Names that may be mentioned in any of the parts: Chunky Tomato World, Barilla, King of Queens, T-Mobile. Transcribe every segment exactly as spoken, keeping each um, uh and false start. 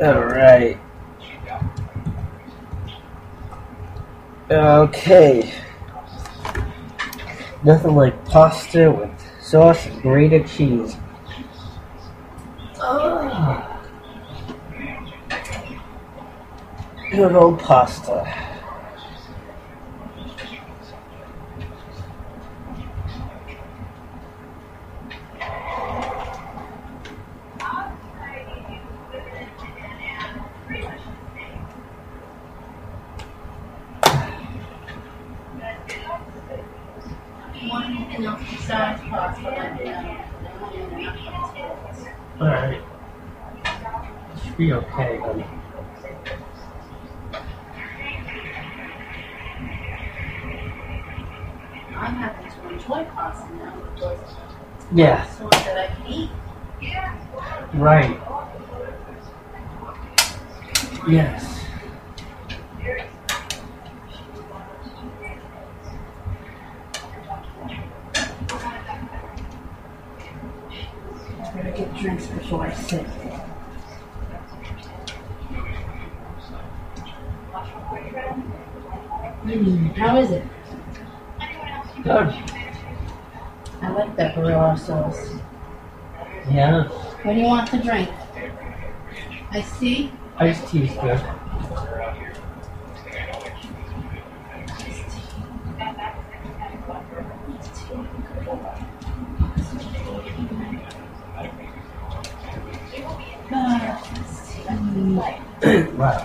All right. Okay. Nothing like pasta with sauce and grated cheese. Oh. Good old pasta. Alright. Should be okay, honey. I'm having to enjoy pasta now because yeah. It's one that I can eat. Right. Yes. Drinks before I sit. Mm, how is it? Good. I like that Barilla sauce. Yeah. What do you want to drink? I see. Iced tea is good. Wow.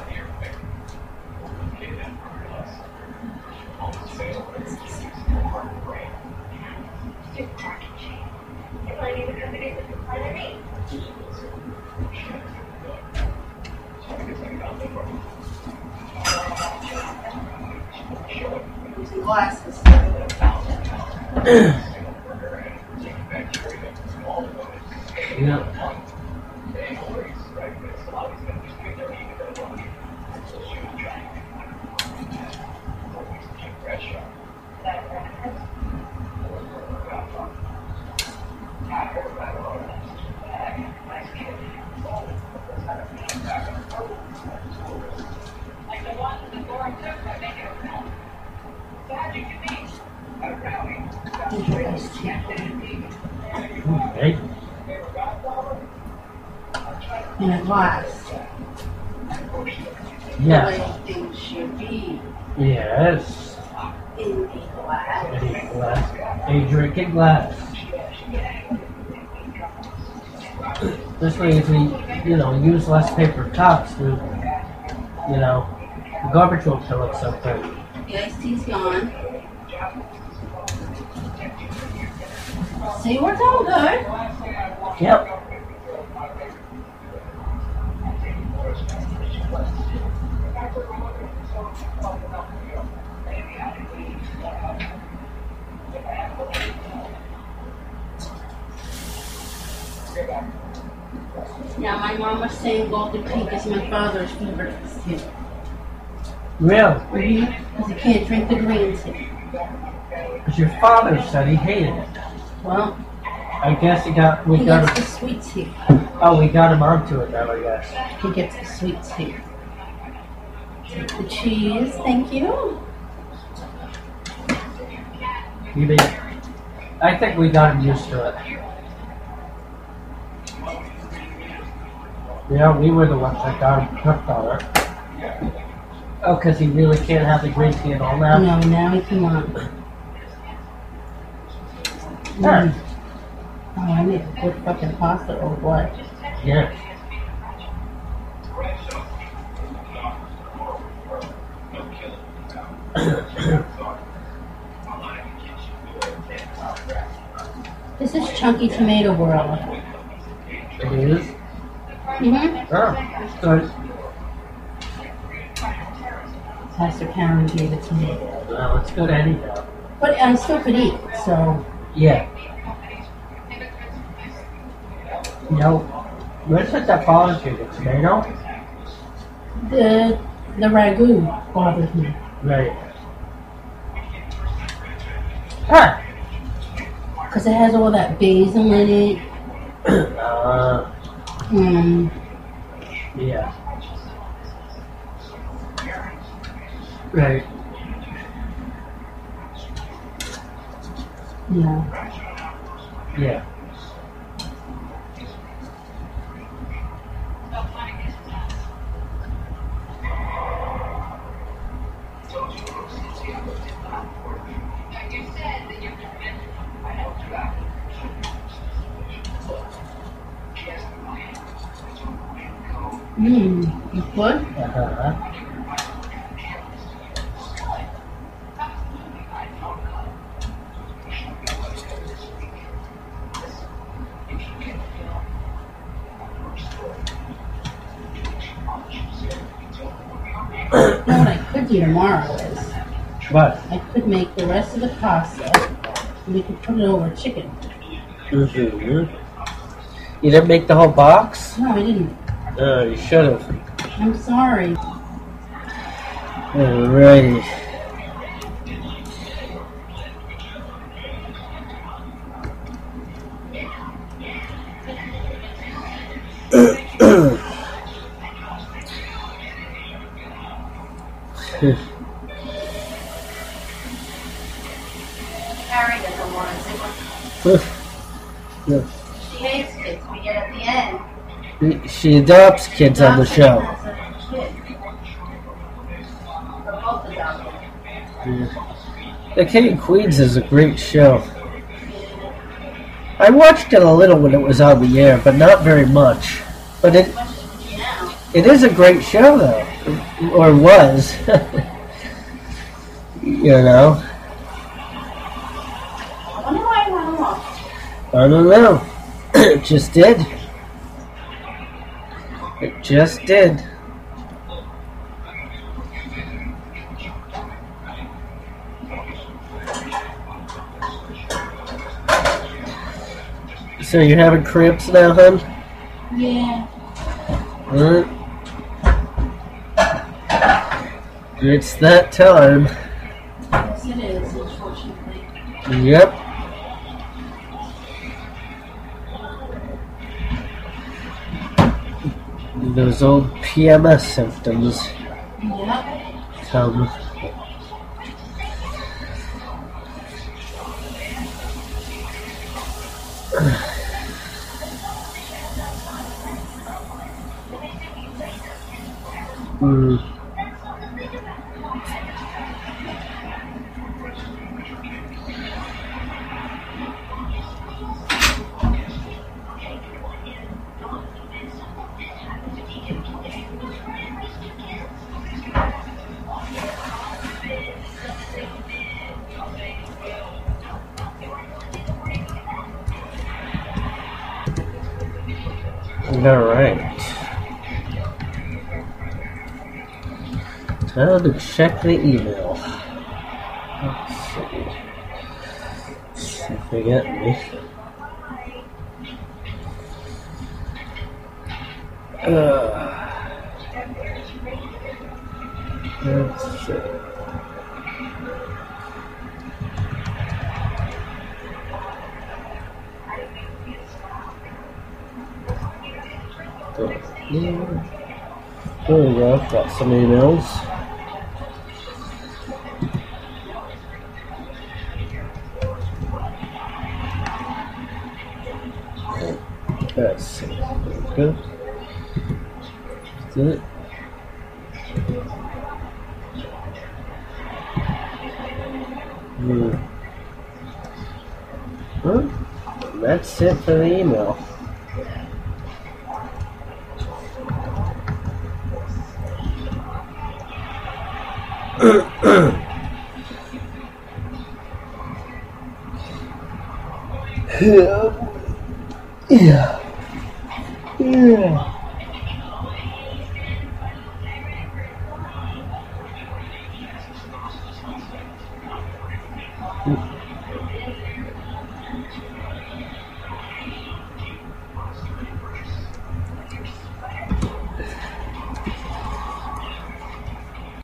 Glasses. Yeah. Okay. In a glass. Yes. Everything should be. Yes. In the glass. In a glass. A drinking glass. This way, if we, you know, use less paper cups, we, you know, the garbage will fill up something. The iced tea's gone. See, we're doing good. Yep. Now, my mom was saying golden pink is my father's favorite too. Really? Mm-hmm. Because he can't drink the green tea. Because your father said he hated it. Well, I guess he got we he got gets him, the sweets here. Oh, we got him onto it now, I guess. He gets the sweets here. Take the cheese, thank you. You mean, I think we got him used to it. Yeah, we were the ones that got him cooked on it. Oh, because he really can't have the green tea at all now. No, now he can't. Mm. Oh, I need to put fucking pasta or what? Yeah. This is Chunky Tomato World. It is? Mm-hmm. Oh, it's good. Pastor Karen gave it to me. Well, it's good anyhow. But I still could eat, so... Yeah. No. Where's it that bothers you? The tomato? The, the ragu bothers me. Right. Huh. Because it has all that basil in it. uh. Mm. Yeah. Right. Yeah. Yeah. Mmm, it's good? Uh-huh. You know what I could do tomorrow is... What? I could make the rest of the pasta, and we could put it over chicken. Mm-hmm. You didn't make the whole box? No, I didn't. Oh, you should have. I'm sorry. Alrighty. Harry doesn't want to do it. She hates kids, but yet at the end. She adopts kids on the show. Yeah. The King of Queens is a great show. I watched it a little when it was on the air, but not very much. But it it is a great show, though. Or was. You know. I wonder why I went along. I don't know. It just did. It just did. So you're having cramps now, hun? Yeah. Mm. It's that time. Yes, it is, unfortunately. Yep. Those old P M S symptoms yep. come. mm. Alright. Time to check the email. Let's see. Let's see if they get me. Uh, let's see. Yeah. There we go, got some emails. Let's see, there we go. That's it. Hmm. Well, that's it for the email. yeah. Yeah. Yeah. Mm.